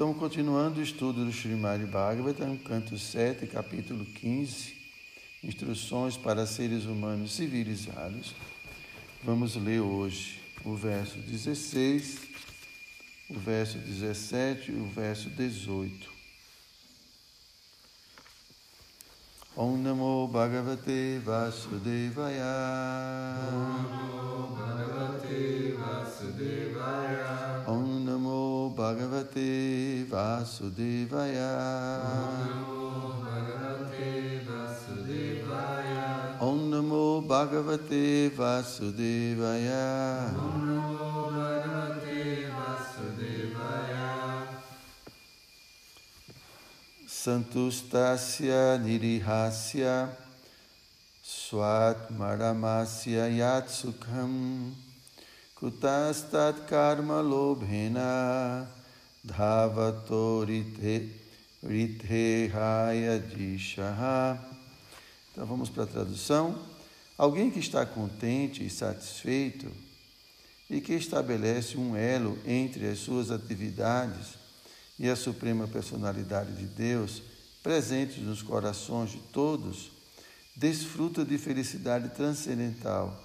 Estamos continuando o estudo do Śrīmad-Bhāgavatam, canto 7, capítulo 15, instruções para seres humanos civilizados. Vamos ler hoje o verso 16, o verso 17 e o verso 18. Om Namo Bhagavate Vāsudevāya. Om Namo Bhagavate Vāsudevāya. Om Namo Bhagavate Vāsudevāya. Om Namo Bhagavate Vāsudevāya. Om Namo Bhagavate Vāsudevāya. Om Namo Bhagavate Vāsudevāya. Santustasya nirihasya swatmaramasya yatsukham kutastat karma lobhena dhavato ritehaya dishaha. Então vamos para a tradução. Alguém que está contente e satisfeito e que estabelece um elo entre as suas atividades e a Suprema Personalidade de Deus, presente nos corações de todos, desfruta de felicidade transcendental,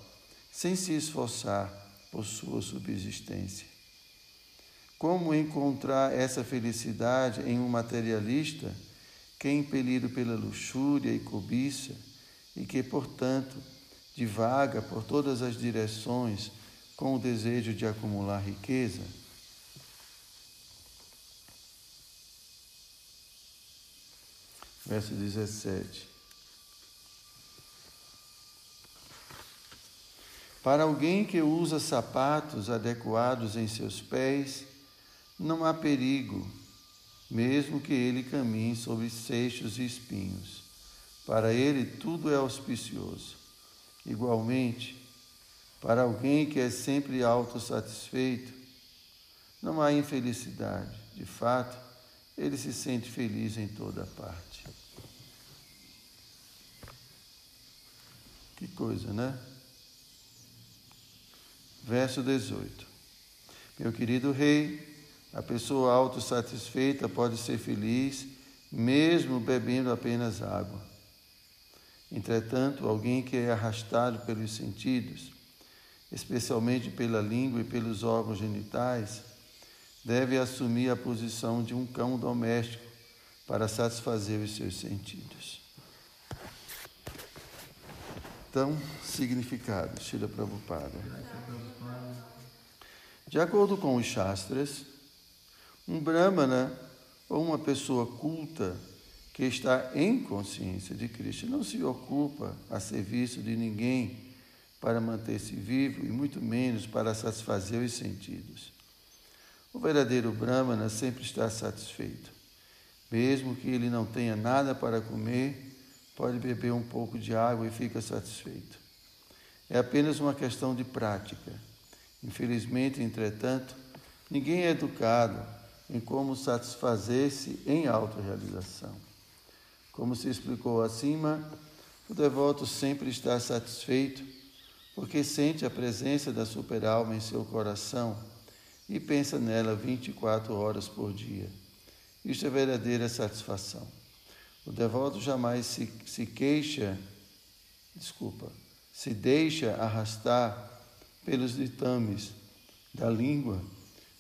sem se esforçar por sua subsistência. Como encontrar essa felicidade em um materialista que é impelido pela luxúria e cobiça e que, portanto, divaga por todas as direções com o desejo de acumular riqueza? Verso 17. Para alguém que usa sapatos adequados em seus pés, não há perigo, mesmo que ele caminhe sobre seixos e espinhos. Para ele tudo é auspicioso. Igualmente, para alguém que é sempre autossatisfeito, não há infelicidade. De fato, ele se sente feliz em toda parte. Que coisa, né? Verso 18. Meu querido rei, a pessoa autossatisfeita pode ser feliz mesmo bebendo apenas água. Entretanto, alguém que é arrastado pelos sentidos, especialmente pela língua e pelos órgãos genitais, deve assumir a posição de um cão doméstico para satisfazer os seus sentidos. Então, significado, Śrīla Prabhupāda. De acordo com os śāstras, um brahmana ou uma pessoa culta que está em consciência de Krishna não se ocupa a serviço de ninguém para manter-se vivo e muito menos para satisfazer os sentidos. O verdadeiro brahmana sempre está satisfeito. Mesmo que ele não tenha nada para comer, pode beber um pouco de água e fica satisfeito. É apenas uma questão de prática. Infelizmente, entretanto, ninguém é educado em como satisfazer-se em autorrealização. Como se explicou acima, o devoto sempre está satisfeito porque sente a presença da super-alma em seu coração e pensa nela 24 horas por dia. Isto é verdadeira satisfação. O devoto jamais se deixa arrastar pelos ditames da língua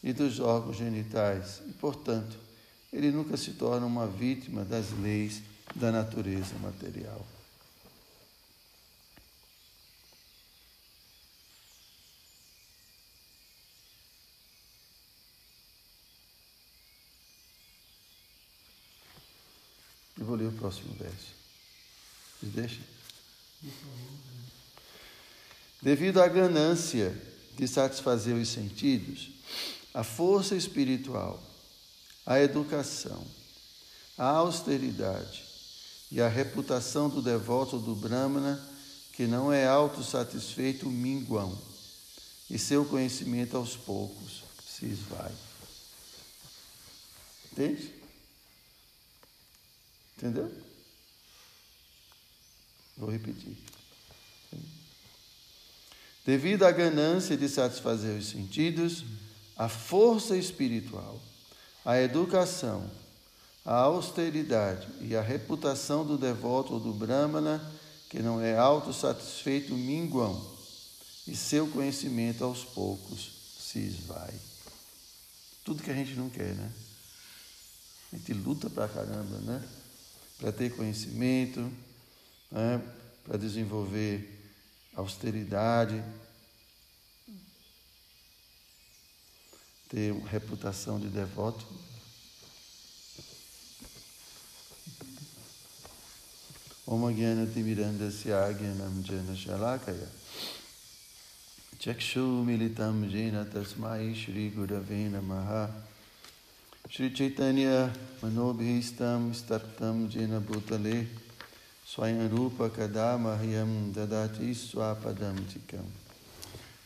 e dos órgãos genitais e, portanto, ele nunca se torna uma vítima das leis da natureza material. Eu vou ler o próximo verso. Me deixa? Devido à ganância de satisfazer os sentidos, a força espiritual, a educação, a austeridade e a reputação do devoto do brahmana, que não é autossatisfeito, minguam, e seu conhecimento aos poucos se esvai. Entende? Entendeu? Vou repetir. Devido à ganância de satisfazer os sentidos, a força espiritual, A educação, a austeridade e a reputação do devoto ou do brâmana, que não é autossatisfeito, minguam, e seu conhecimento aos poucos se esvai. Tudo que a gente não quer, né? A gente luta pra caramba, né? Para ter conhecimento, né? Para desenvolver austeridade, ter reputação de devoto. Om Gyana Timirandasya Agyanam Jana Shalakaya Chakshu Militam Jena Tasmai Shri Gurave Namaha Shri Chaitanya Manobhistam Startam Jena Bhutale Swayam Rupa Kadamahyam Dadati Swapadam Tikam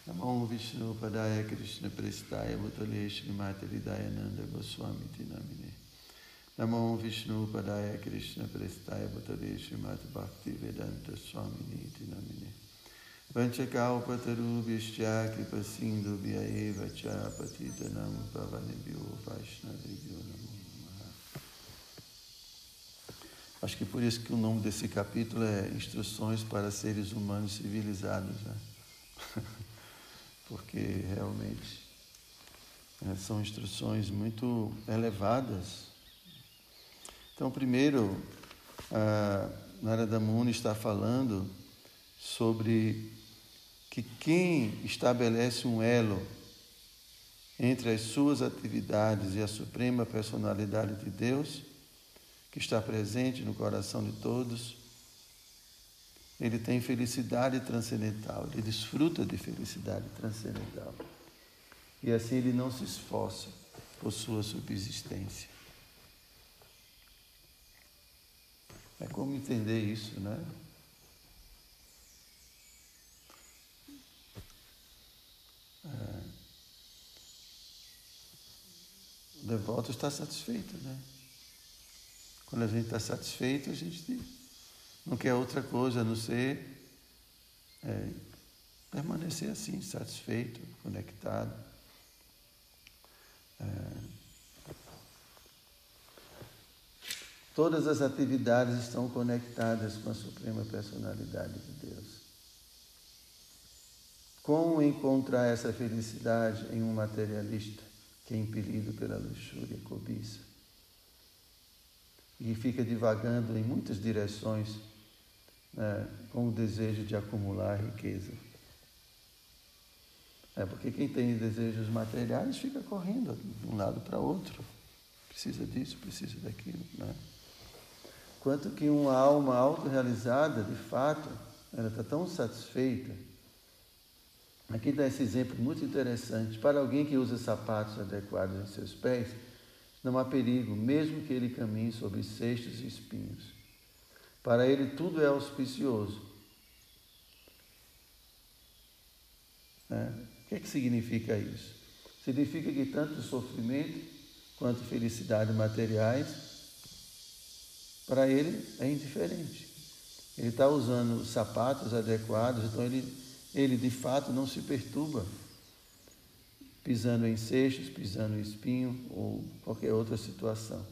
Namo Vishnu Padaya Krishna Prestaya Bhutale Shri Mataridayananda Goswami Tinamine Namo Vishnu Padaya Krishna Prestaya Bhutale Śrīmad-Bhāgavatam Swamini Namine Vanchakalpatarubhyascha Kripasindhubhya eva ca patitanam pavanebhyo vaishnavebhyo namo namaha. Acho que por isso que o nome desse capítulo é Instruções para Seres Humanos Civilizados, né? Porque realmente são instruções muito elevadas. Então, primeiro, Narada Muni está falando sobre que quem estabelece um elo entre as suas atividades e a suprema personalidade de Deus, que está presente no coração de todos, ele tem felicidade transcendental, ele desfruta de felicidade transcendental. E assim ele não se esforça por sua subsistência. É como entender isso, né? O devoto está satisfeito, né? Quando a gente está satisfeito, a gente não quer outra coisa a não ser permanecer assim, satisfeito, conectado. Todas as atividades estão conectadas com a Suprema Personalidade de Deus. Como encontrar essa felicidade em um materialista que é impelido pela luxúria e cobiça e fica divagando em muitas direções, né, com o desejo de acumular riqueza? Porque quem tem desejos materiais fica correndo de um lado para outro. Precisa disso, precisa daquilo, né? Quanto que uma alma autorrealizada, de fato, ela está tão satisfeita. Aqui dá esse exemplo muito interessante. Para alguém que usa sapatos adequados em seus pés, não há perigo, mesmo que ele caminhe sobre cestos e espinhos. Para ele, tudo é auspicioso. Né? O que é que significa isso? Significa que tanto sofrimento quanto felicidade materiais, para ele é indiferente. Ele está usando sapatos adequados, então ele de fato não se perturba pisando em cestos, pisando em espinho ou qualquer outra situação.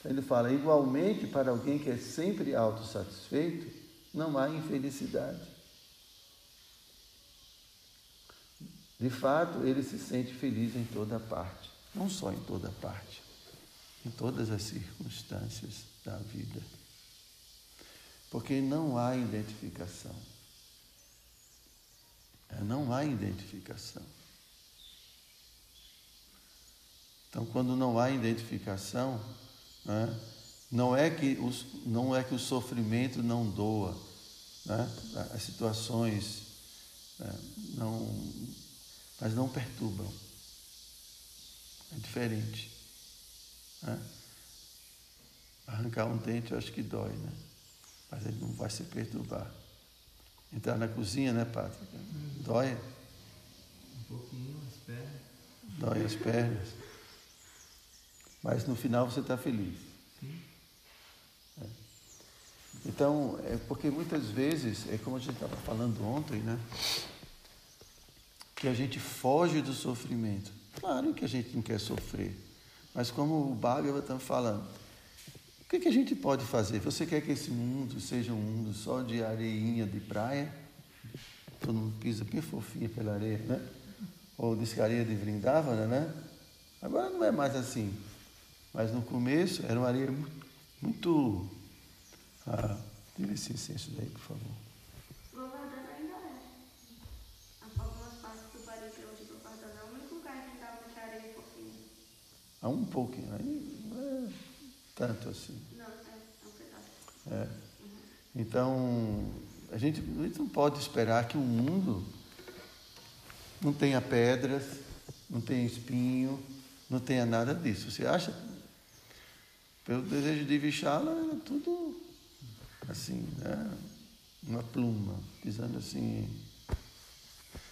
Então ele fala, igualmente para alguém que é sempre autossatisfeito, não há infelicidade. De fato, ele se sente feliz em toda parte, não só em toda parte, em todas as circunstâncias da vida, porque não há identificação. Não há identificação. Então, quando não há identificação, né, não é que o sofrimento não doa, né, as situações, né, mas não perturbam. É diferente. Né? Arrancar um dente eu acho que dói, né? Mas ele não vai se perturbar. Entrar na cozinha, né, Patrick? Dói? Um pouquinho, as pernas. Dói as pernas. Mas no final você está feliz. Sim. É. Então, é porque muitas vezes, é como a gente estava falando ontem, né? Que a gente foge do sofrimento. Claro que a gente não quer sofrer. Mas como o Bhagavatam fala, o que a gente pode fazer? Você quer que esse mundo seja um mundo só de areinha de praia? Todo mundo pisa bem fofinho pela areia, né? Ou diz que a areia de Vrindavana, né? Agora não é mais assim. Mas no começo era uma areia muito... Tira esse incenso daí, por favor. Govardhana ainda é. Há algumas partes do Baritrão de Govardhana é o único lugar que dá muita areia fofinha. Há um pouquinho, aí não é tanto assim. Não, é um pedaço. É. Uhum. Então, a gente não pode esperar que o mundo não tenha pedras, não tenha espinho, não tenha nada disso. Você acha? Pelo desejo de Vishala, era tudo assim, né? Uma pluma, pisando assim.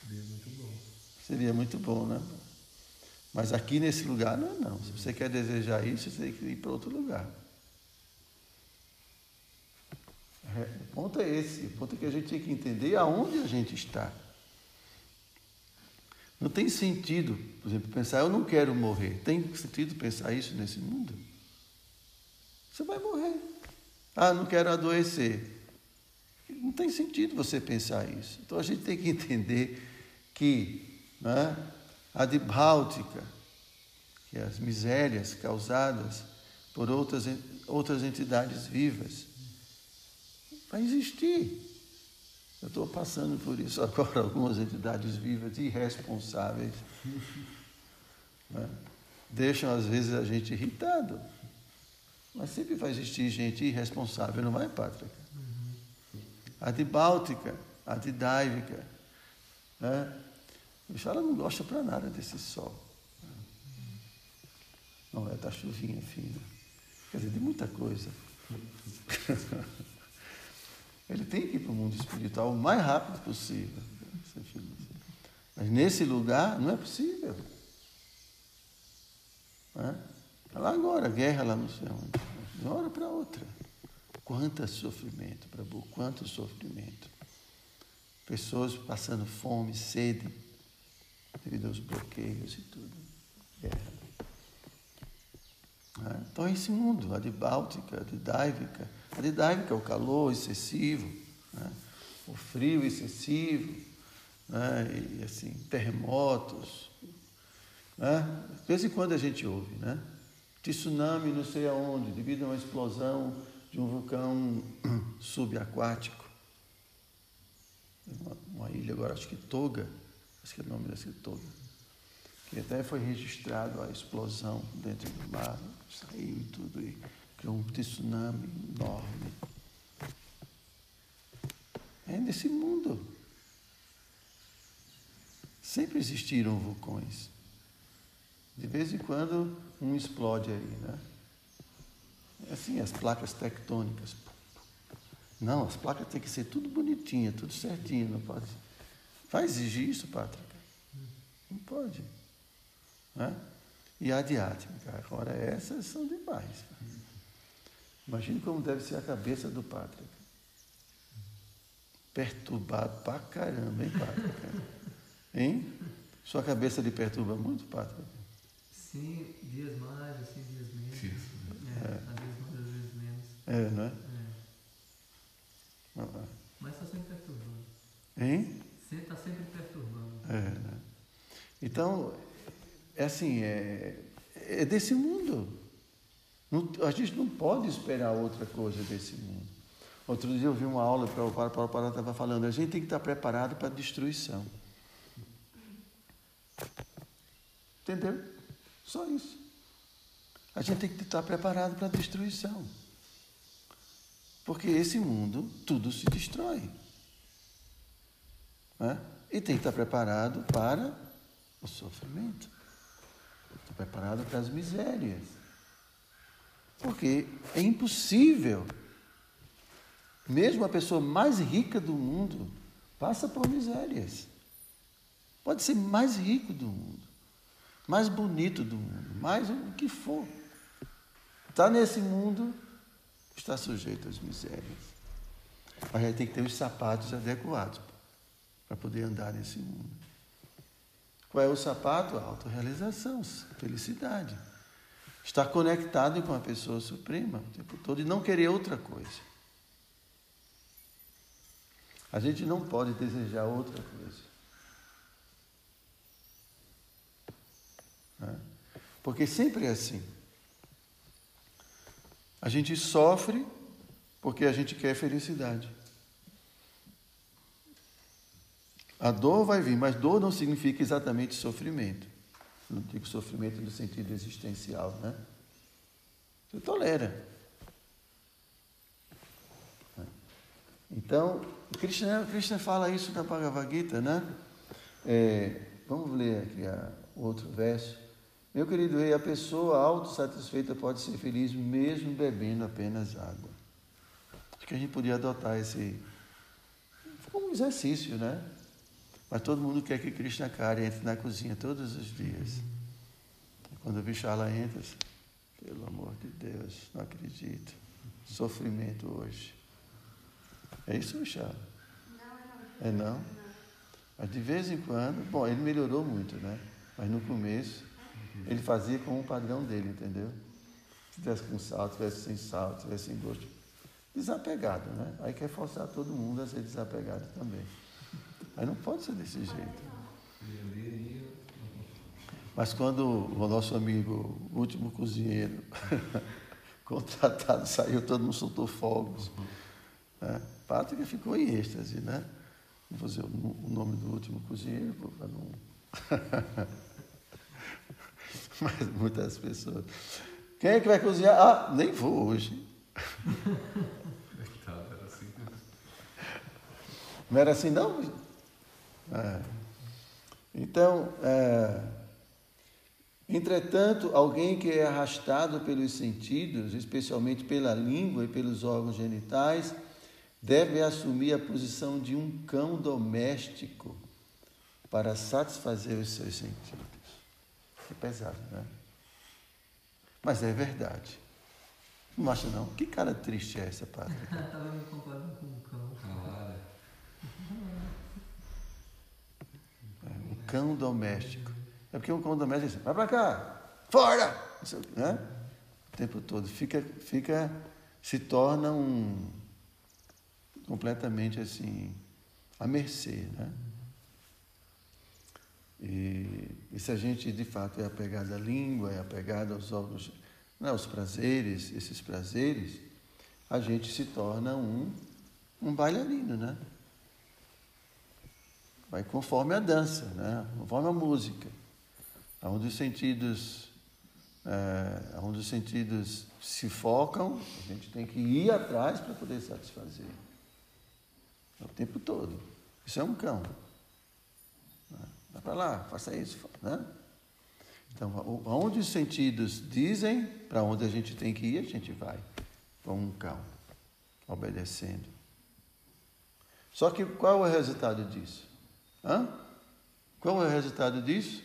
Seria muito bom. Seria muito bom, né? Mas aqui nesse lugar, não. Se você quer desejar isso, você tem que ir para outro lugar. O ponto é esse. O ponto é que a gente tem que entender aonde a gente está. Não tem sentido, por exemplo, pensar, eu não quero morrer. Tem sentido pensar isso nesse mundo? Você vai morrer. Ah, não quero adoecer. Não tem sentido você pensar isso. Então, a gente tem que entender que a dibháutica, que é as misérias causadas por outras entidades vivas, vai existir. Eu estou passando por isso agora, algumas entidades vivas irresponsáveis. Deixam, às vezes, a gente irritado. Mas sempre vai existir gente irresponsável, não vai, Pátrica? A de Báltica, a de Daivica. O Xala não gosta para nada desse sol. Não é da chuvinha fina. Quer dizer, de muita coisa. Ele tem que ir para o mundo espiritual o mais rápido possível. Mas nesse lugar não é possível. Lá agora, guerra lá no céu. De uma hora para outra. Quanto sofrimento, Prabhu, quanto sofrimento. Pessoas passando fome, sede, devido aos bloqueios e tudo. Guerra. Então é esse mundo, a de Báltica, a de Daivica. A de Daivica é o calor excessivo, o frio excessivo, e assim, terremotos. De vez em quando a gente ouve, tsunami não sei aonde, devido a uma explosão de um vulcão subaquático. Uma ilha agora, acho que Toga, acho que é o nome dessa Toga. Que até foi registrado a explosão dentro do mar, saiu tudo e criou um tsunami enorme. É nesse mundo. Sempre existiram vulcões. De vez em quando um explode aí, né? É assim, as placas tectônicas. Não, as placas têm que ser tudo bonitinha, tudo certinho, não pode. Vai exigir isso, Pátrica? Não pode. E a diátmica, agora essas são demais. Imagine como deve ser a cabeça do Pátrica. Perturbado pra caramba, hein, Pátrica? Hein? Sua cabeça lhe perturba muito, Pátrica? Sim, dias mais, assim, dias menos. Às vezes mais, às vezes menos. É, não é? É. Mas está sempre perturbando. Hein? Está sempre perturbando. É, né? Então... É assim, é desse mundo. A gente não pode esperar outra coisa desse mundo. Outro dia eu vi uma aula, o Prabhupada estava falando, a gente tem que estar preparado para a destruição. Entendeu? Só isso. A gente tem que estar preparado para a destruição. Porque esse mundo, tudo se destrói. Né? E tem que estar preparado para o sofrimento. Estou preparado para as misérias. Porque é impossível. Mesmo a pessoa mais rica do mundo passa por misérias. Pode ser mais rico do mundo, mais bonito do mundo, mais o que for. Está nesse mundo, está sujeito às misérias. Mas aí tem que ter os sapatos adequados para poder andar nesse mundo. Qual é o sapato? A autorrealização, felicidade. estar conectado com a pessoa suprema o tempo todo e não querer outra coisa. A gente não pode desejar outra coisa. Né? Porque sempre é assim. A gente sofre porque a gente quer felicidade. A dor vai vir, mas dor não significa exatamente sofrimento. Não digo sofrimento no sentido existencial, né? Você tolera. Então, Krishna fala isso na Bhagavad Gita, né? Vamos ler aqui o outro verso. Meu querido rei, a pessoa autossatisfeita pode ser feliz mesmo bebendo apenas água. Acho que a gente podia adotar esse... Ficou um exercício, né? Mas todo mundo quer que Kṛṣṇacārya entre na cozinha todos os dias. Quando o Vishala entra, pelo amor de Deus, não acredito. Sofrimento hoje. É isso, Vishala? Não. É não? Mas de vez em quando... Bom, ele melhorou muito, né? Mas no começo, ele fazia com o padrão dele, entendeu? Se tivesse com sal, tivesse sem sal, tivesse sem gosto. Desapegado, né? Aí quer forçar todo mundo a ser desapegado também. Aí não pode ser desse jeito. Mas quando o nosso amigo, o último cozinheiro contratado, saiu, todo mundo soltou fogos. Né? Pátrica ficou em êxtase, né? Vou fazer o nome do último cozinheiro para não... Mas muitas pessoas... Quem é que vai cozinhar? Ah, nem vou hoje. Não era assim, não? É. Então, entretanto, alguém que é arrastado pelos sentidos, especialmente pela língua e pelos órgãos genitais, deve assumir a posição de um cão doméstico para satisfazer os seus sentidos. É pesado, né? Mas é verdade. Não acha, não? Que cara triste é essa, padre? Estava me comparando com um cão. Cão doméstico. É porque um cão doméstico é assim, vai pra cá, fora! Né? O tempo todo. Se torna completamente assim, à mercê, né? E se a gente, de fato, é apegado à língua, é apegado aos órgãos, né, aos prazeres, esses prazeres, a gente se torna um bailarino, né? Vai conforme a dança, né? Conforme a música. Onde os sentidos se focam, a gente tem que ir atrás para poder satisfazer. O tempo todo. Isso é um cão. Vai para lá, faça isso. Né? Então, onde os sentidos dizem, para onde a gente tem que ir, a gente vai. Como um cão, obedecendo. Só que qual é o resultado disso? Hã? Qual é o resultado disso?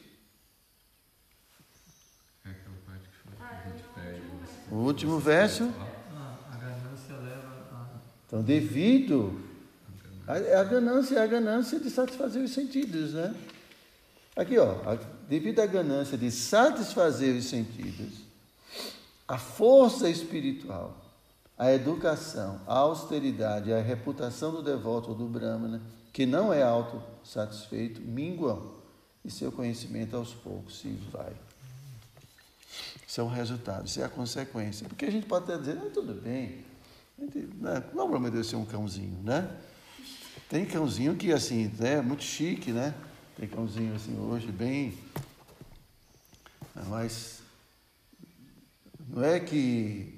É aquela parte que foi que a gente pede. O último verso. A ganância leva a... Então, devido... A ganância de satisfazer os sentidos, né? Aqui, ó. Devido à ganância de satisfazer os sentidos, a força espiritual, a educação, a austeridade, a reputação do devoto ou do brahmana, que não é autossatisfeito, minguam, e seu conhecimento aos poucos se vai. Isso é o resultado, isso é a consequência. Porque a gente pode até dizer, tudo bem, não é problema de ser um cãozinho, né? Tem cãozinho que, assim, é muito chique, né? Tem cãozinho, assim, hoje, bem... Mas não é que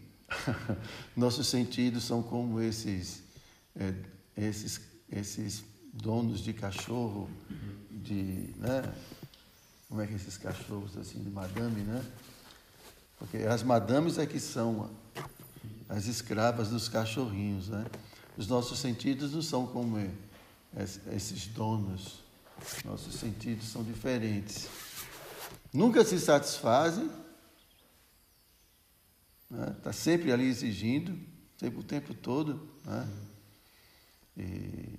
nossos sentidos são como esses donos de cachorro, né? Como é que esses cachorros assim de madame, né? Porque as madames é que são as escravas dos cachorrinhos, né? Os nossos sentidos não são como esses donos. Nossos sentidos são diferentes. Nunca se satisfazem, né? Tá sempre ali exigindo, o tempo todo, né?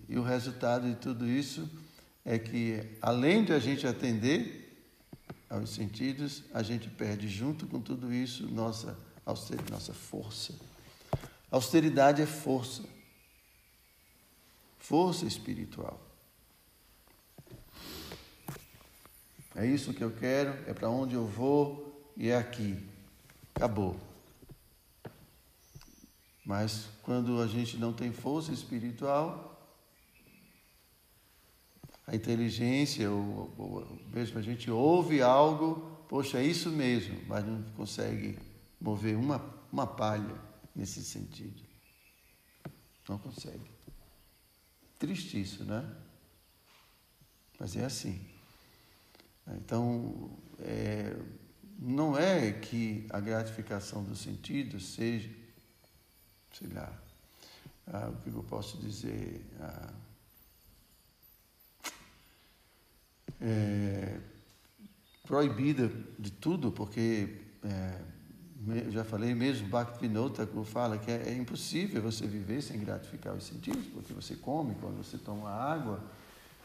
E o resultado de tudo isso é que, além de a gente atender aos sentidos, a gente perde junto com tudo isso nossa força. Austeridade é força. Força espiritual. É isso que eu quero, é para onde eu vou e é aqui. Acabou. Mas quando a gente não tem força espiritual, a inteligência, ou mesmo a gente ouve algo, poxa, é isso mesmo, mas não consegue mover uma palha nesse sentido. Não consegue. Triste isso, né? Mas é assim. Então, não é que a gratificação do sentido seja, sei lá, o que eu posso dizer... proibida de tudo, porque eu já falei mesmo, Bhaktivinoda fala que é impossível você viver sem gratificar os sentidos, porque você come, quando você toma água,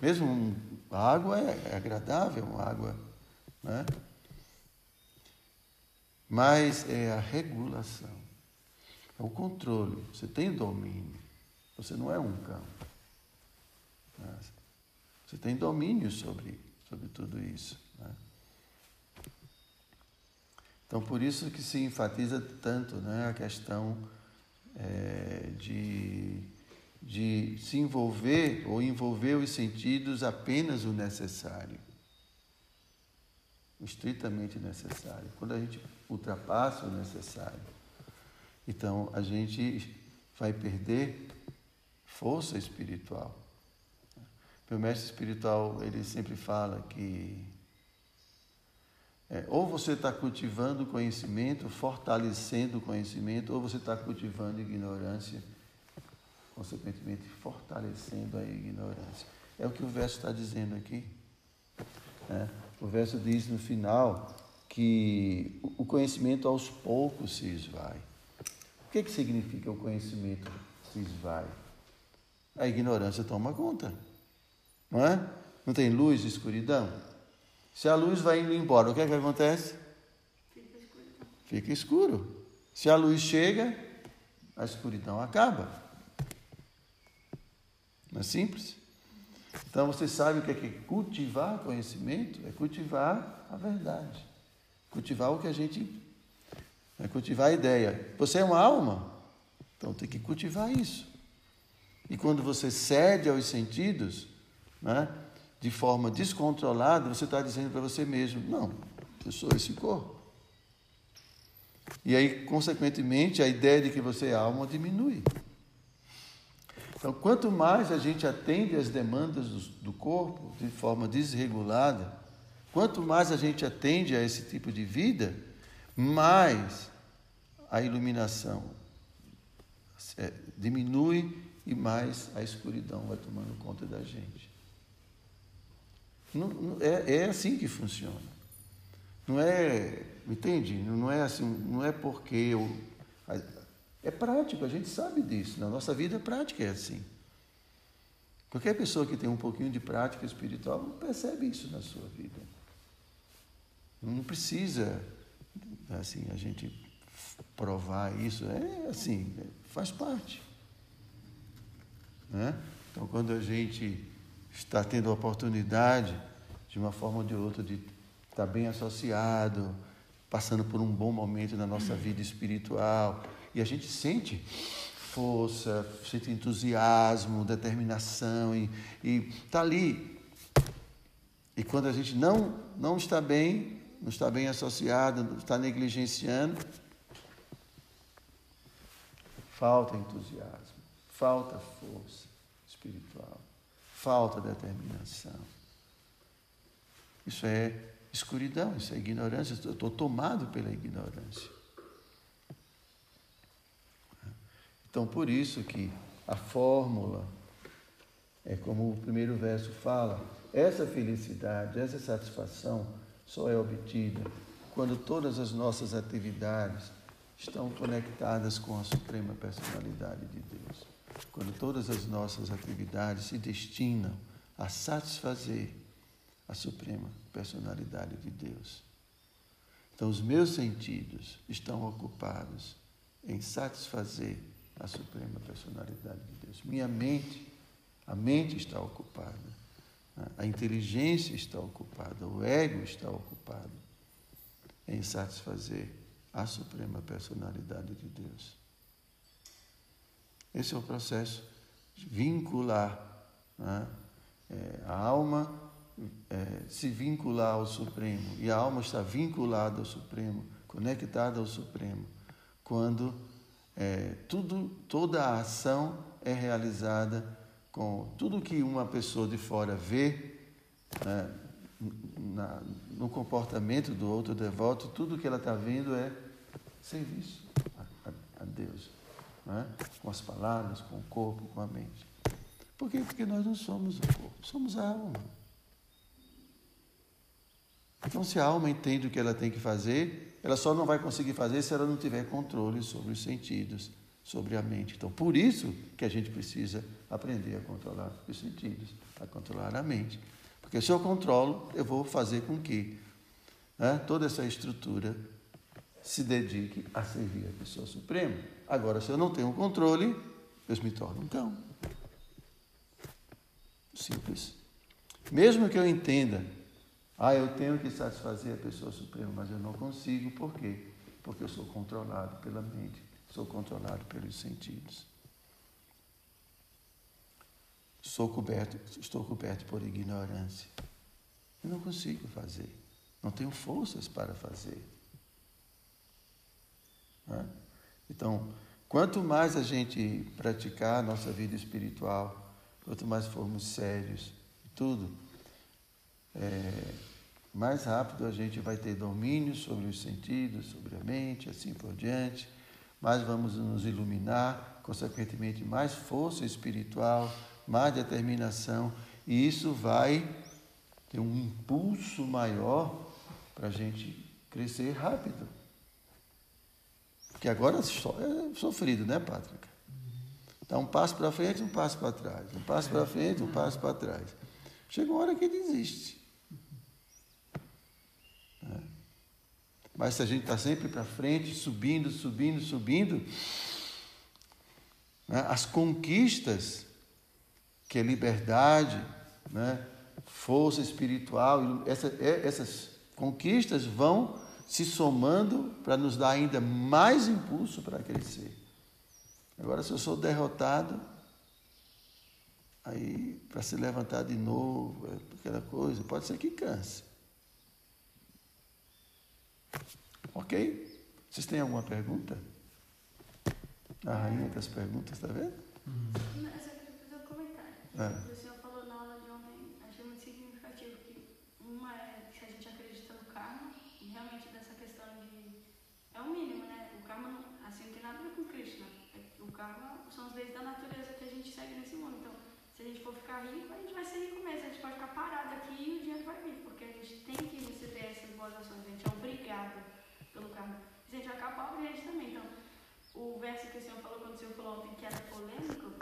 mesmo a água é agradável, uma água, né? Mas é a regulação, é o controle, você tem domínio, você não é um cão, né? Você tem domínio sobre tudo isso, né? Então, por isso que se enfatiza tanto, né, a questão de se envolver ou envolver os sentidos apenas o necessário, o estritamente necessário. Quando a gente ultrapassa o necessário, então a gente vai perder força espiritual. Meu mestre espiritual, ele sempre fala que ou você está cultivando conhecimento, fortalecendo o conhecimento, ou você está cultivando ignorância, consequentemente fortalecendo a ignorância. É o que o verso está dizendo aqui. O verso diz no final que o conhecimento aos poucos se esvai. O que significa o conhecimento se esvai? A ignorância toma conta. Não é? Não tem luz, escuridão? Se a luz vai indo embora, o que é que acontece? Fica escuro. Fica escuro. Se a luz chega, a escuridão acaba. Não é simples? Então, você sabe o que é cultivar conhecimento? É cultivar a verdade. Cultivar o que a gente... É cultivar a ideia. Você é uma alma? Então, tem que cultivar isso. E quando você cede aos sentidos... de forma descontrolada, você está dizendo para você mesmo, não, eu sou esse corpo. E aí, consequentemente, a ideia de que você é alma diminui. Então, quanto mais a gente atende às demandas do corpo de forma desregulada, quanto mais a gente atende a esse tipo de vida, mais a iluminação diminui e mais a escuridão vai tomando conta da gente. É assim que funciona. Não é, entende? Não é assim, não é porque eu... É prático, a gente sabe disso. Na nossa vida prática é assim. Qualquer pessoa que tem um pouquinho de prática espiritual percebe isso na sua vida. Não precisa, assim, a gente provar isso. É assim, faz parte. Né? Então, quando a gente... está tendo a oportunidade, de uma forma ou de outra, de estar bem associado, passando por um bom momento na nossa vida espiritual. E a gente sente força, sente entusiasmo, determinação, e está ali. E quando a gente não está bem, não está bem associado, está negligenciando, falta entusiasmo, falta força espiritual. Falta determinação. Isso é escuridão, isso é ignorância. Eu estou tomado pela ignorância. Então, por isso que a fórmula, é como o primeiro verso fala, essa felicidade, essa satisfação só é obtida quando todas as nossas atividades estão conectadas com a Suprema Personalidade de Deus. Quando todas as nossas atividades se destinam a satisfazer a a suprema personalidade de Deus. Então, os meus sentidos estão ocupados em satisfazer a suprema personalidade de Deus. Minha mente, a mente está ocupada, a inteligência está ocupada, o ego está ocupado em satisfazer a suprema personalidade de Deus. Esse é o processo de vincular, a alma se vincular ao Supremo, e a alma está vinculada ao Supremo, conectada ao Supremo, quando toda a ação é realizada com tudo que uma pessoa de fora vê, no comportamento do outro devoto, tudo que ela está vendo é serviço a Deus, com as palavras, com o corpo, com a mente. Por quê? Porque nós não somos o corpo, somos a alma. Então, se a alma entende o que ela tem que fazer, ela só não vai conseguir fazer se ela não tiver controle sobre os sentidos, sobre a mente. Então, por isso que a gente precisa aprender a controlar os sentidos, a controlar a mente. Porque se eu controlo, eu vou fazer com que toda essa estrutura se dedique a servir a pessoa suprema. Agora, se eu não tenho controle, eu me torno um cão. Simples. Mesmo que eu entenda, eu tenho que satisfazer a pessoa suprema, mas eu não consigo. Por quê? Porque eu sou controlado pela mente, sou controlado pelos sentidos. Estou coberto por ignorância. Eu não consigo fazer. Não tenho forças para fazer. Então, quanto mais a gente praticar a nossa vida espiritual, quanto mais formos sérios e tudo, mais rápido a gente vai ter domínio sobre os sentidos, sobre a mente, assim por diante. Mais vamos nos iluminar, consequentemente mais força espiritual, mais determinação, e isso vai ter um impulso maior para a gente crescer rápido. Porque agora é sofrido, né, Pátrica? Dá um passo para frente, um passo para trás, um passo para frente, um passo para trás. Chega uma hora que desiste. Mas se a gente está sempre para frente, subindo, subindo, subindo, as conquistas, que é liberdade, força espiritual, essas conquistas vão se somando para nos dar ainda mais impulso para crescer. Agora, se eu sou derrotado, aí para se levantar de novo, aquela coisa, pode ser que canse. Ok? Vocês têm alguma pergunta? A rainha das perguntas, está vendo? O senhor falou na aula de ontem, achei muito significativo, que uma é que a gente acredita no karma, e realmente dessa questão de... É o mínimo, né? O karma, assim, não tem nada a ver com Krishna. O karma são as leis da natureza que a gente segue nesse mundo. Então, se a gente for ficar rico, a gente vai ser rico mesmo. A gente pode ficar parado aqui e o dinheiro vai vir, porque a gente tem que receber essas boas ações. A gente é obrigado pelo karma. Se a gente vai ficar pobre, a gente também. Então, o verso que o senhor falou, quando o senhor falou ontem, que era polêmico,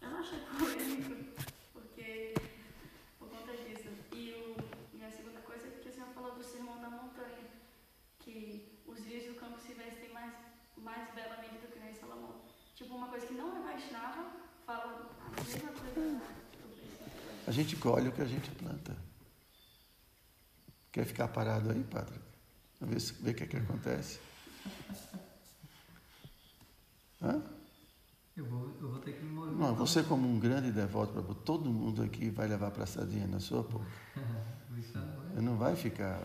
eu não achei polêmico, porque por conta disso. E a segunda coisa é que o senhor falou do sermão da montanha, que os rios do campo se vestem mais belamente do que nem Salomão. Tipo, uma coisa que não é Vaishnava fala a mesma coisa. A gente colhe o que a gente planta. Quer ficar parado aí, padre? Vamos ver o que acontece. Eu vou ter que me mover. Não, você como um grande devoto, todo mundo aqui vai levar abraçadinha na sua boca. Não vai ficar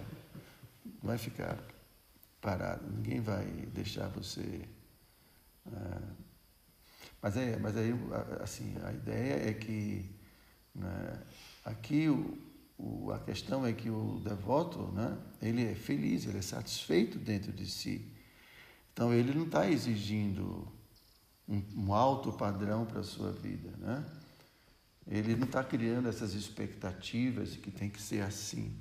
parado. Ninguém vai deixar você. Mas aí, assim, a ideia é que aqui a questão é que o devoto, ele é feliz, ele é satisfeito dentro de si. Então ele não está exigindo um alto padrão para a sua vida, Ele não está criando essas expectativas de que tem que ser assim.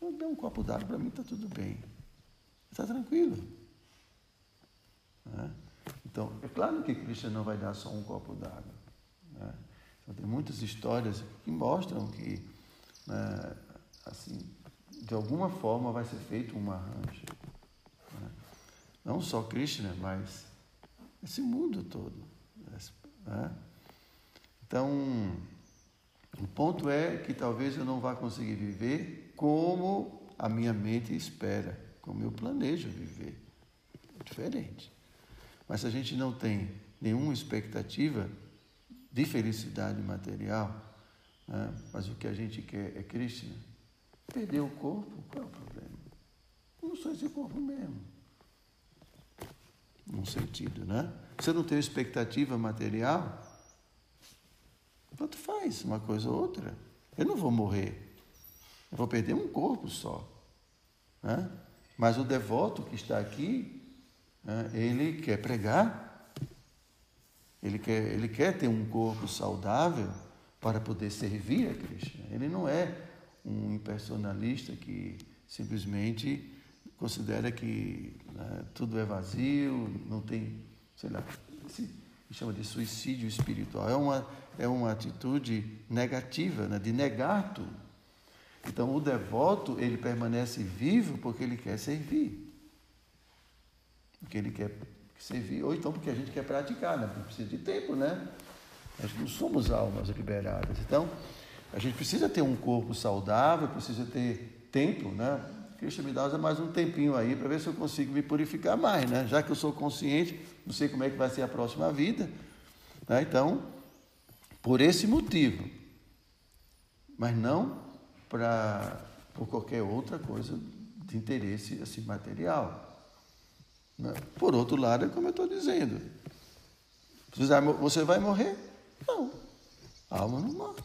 Eu dou um copo d'água, para mim está tudo bem. Está tranquilo. Então, é claro que Krishna não vai dar só um copo d'água. Então, tem muitas histórias que mostram que assim, de alguma forma vai ser feito um arranjo. Né? Não só Krishna, mas esse mundo todo. Né? Então, o ponto é que talvez eu não vá conseguir viver como a minha mente espera, como eu planejo viver. É diferente. Mas se a gente não tem nenhuma expectativa de felicidade material, né? Mas o que a gente quer é Krishna, perder o corpo, qual é o problema? Não só esse corpo mesmo. Num sentido, né? Se eu não tenho expectativa material, tanto faz, uma coisa ou outra. Eu não vou morrer. Eu vou perder um corpo só. Né? Mas o devoto que está aqui, né, ele quer pregar. Ele quer ter um corpo saudável para poder servir a Krishna. Ele não é um impersonalista que simplesmente considera que, né, tudo é vazio, não tem, sei lá, chama de suicídio espiritual. É uma atitude negativa, né, de negar tudo. Então, o devoto, ele permanece vivo porque ele quer servir. Porque ele quer servir, ou então porque a gente quer praticar, né? Porque precisa de tempo, né? Nós não somos almas liberadas. Então, a gente precisa ter um corpo saudável, precisa ter tempo, né? Krishna, me dá mais um tempinho aí para ver se eu consigo me purificar mais, né? Já que eu sou consciente, não sei como é que vai ser a próxima vida, né? Então, por esse motivo, mas não por qualquer outra coisa de interesse assim, material. Por outro lado, é como eu estou dizendo, você vai morrer? Não, a alma não morre.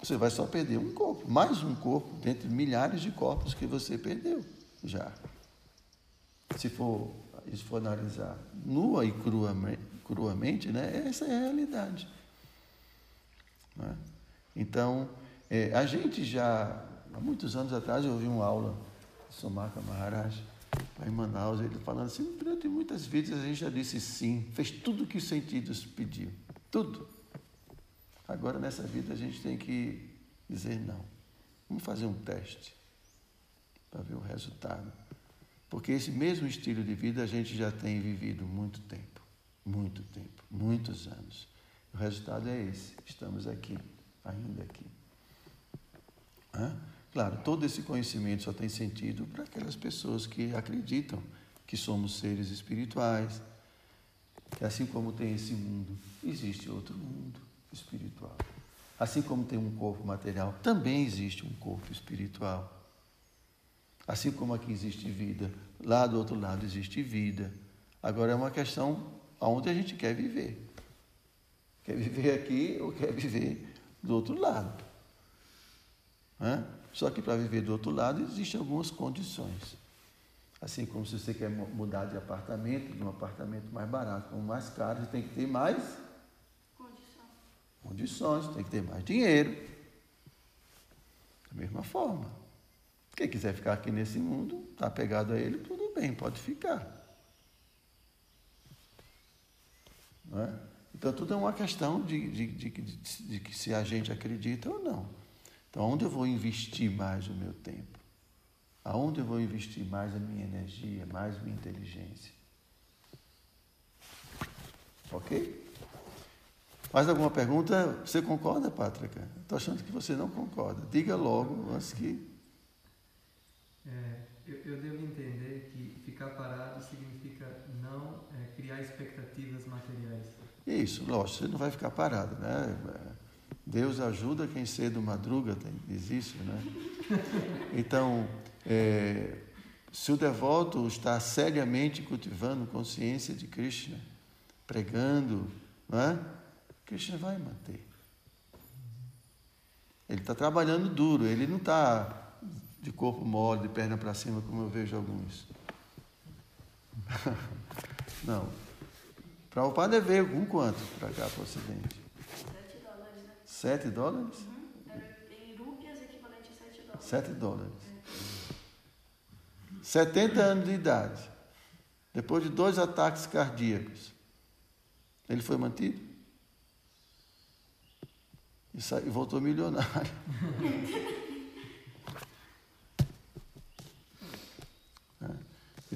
Você vai só perder um corpo, mais um corpo, dentre milhares de corpos que você perdeu já. Se for analisar nua e cruamente, né, essa é a realidade. Não é? Então, a gente já, há muitos anos atrás, eu ouvi uma aula do Sumarca Maharaj, lá em Manaus, ele falando assim, durante muitas vidas a gente já disse sim, fez tudo o que os sentidos pediam, tudo. Agora, nessa vida, a gente tem que dizer não. Vamos fazer um teste para ver o resultado. Porque esse mesmo estilo de vida a gente já tem vivido muito tempo, muitos anos. O resultado é esse, estamos aqui, ainda aqui. Claro, todo esse conhecimento só tem sentido para aquelas pessoas que acreditam que somos seres espirituais, que assim como tem esse mundo, existe outro mundo espiritual. Assim como tem um corpo material, também existe um corpo espiritual. Assim como aqui existe vida, lá do outro lado existe vida. Agora é uma questão aonde a gente quer viver. Quer viver aqui ou quer viver do outro lado? Só que para viver do outro lado existem algumas condições. Assim como se você quer mudar de um apartamento mais barato para um mais caro, você tem que ter mais condições, tem que ter mais dinheiro. Da mesma forma. Quem quiser ficar aqui nesse mundo, está apegado a ele, tudo bem, pode ficar. Não é? Então, tudo é uma questão de se a gente acredita ou não. Então, onde eu vou investir mais o meu tempo? Aonde eu vou investir mais a minha energia, mais a minha inteligência? Ok? Mais alguma pergunta? Você concorda, Pátrica? Estou achando que você não concorda. Diga logo, antes que... Eu devo entender que ficar parado significa não criar expectativas materiais. Isso, lógico, você não vai ficar parado, né? Deus ajuda quem cedo madruga, diz isso, né? Então, se o devoto está seriamente cultivando consciência de Krishna, pregando, não é? Krishna vai manter. Ele está trabalhando duro, ele não está de corpo mole, de perna para cima, como eu vejo alguns. Não. Prabhupada veio com quanto para cá, para o Ocidente? $7? Em rúpias, equivalente a $7. $7. 70 anos de idade. Depois de 2 ataques cardíacos. Ele foi mantido? E voltou milionário.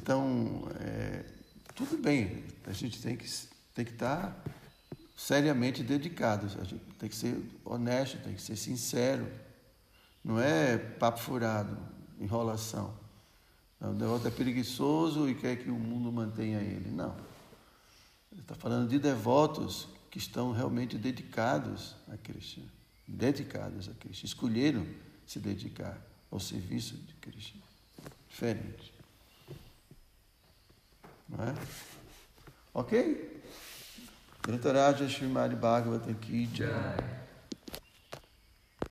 Então, tudo bem, a gente tem que estar seriamente dedicado, a gente tem que ser honesto, tem que ser sincero, não é papo furado, enrolação. O devoto é preguiçoso e quer que o mundo mantenha ele. Não. Ele está falando de devotos que estão realmente dedicados a Krishna, escolheram se dedicar ao serviço de Krishna. Diferente. Não é? Ok? Dhritarāja Śrīmad-Bhāgavatam Ki Jai.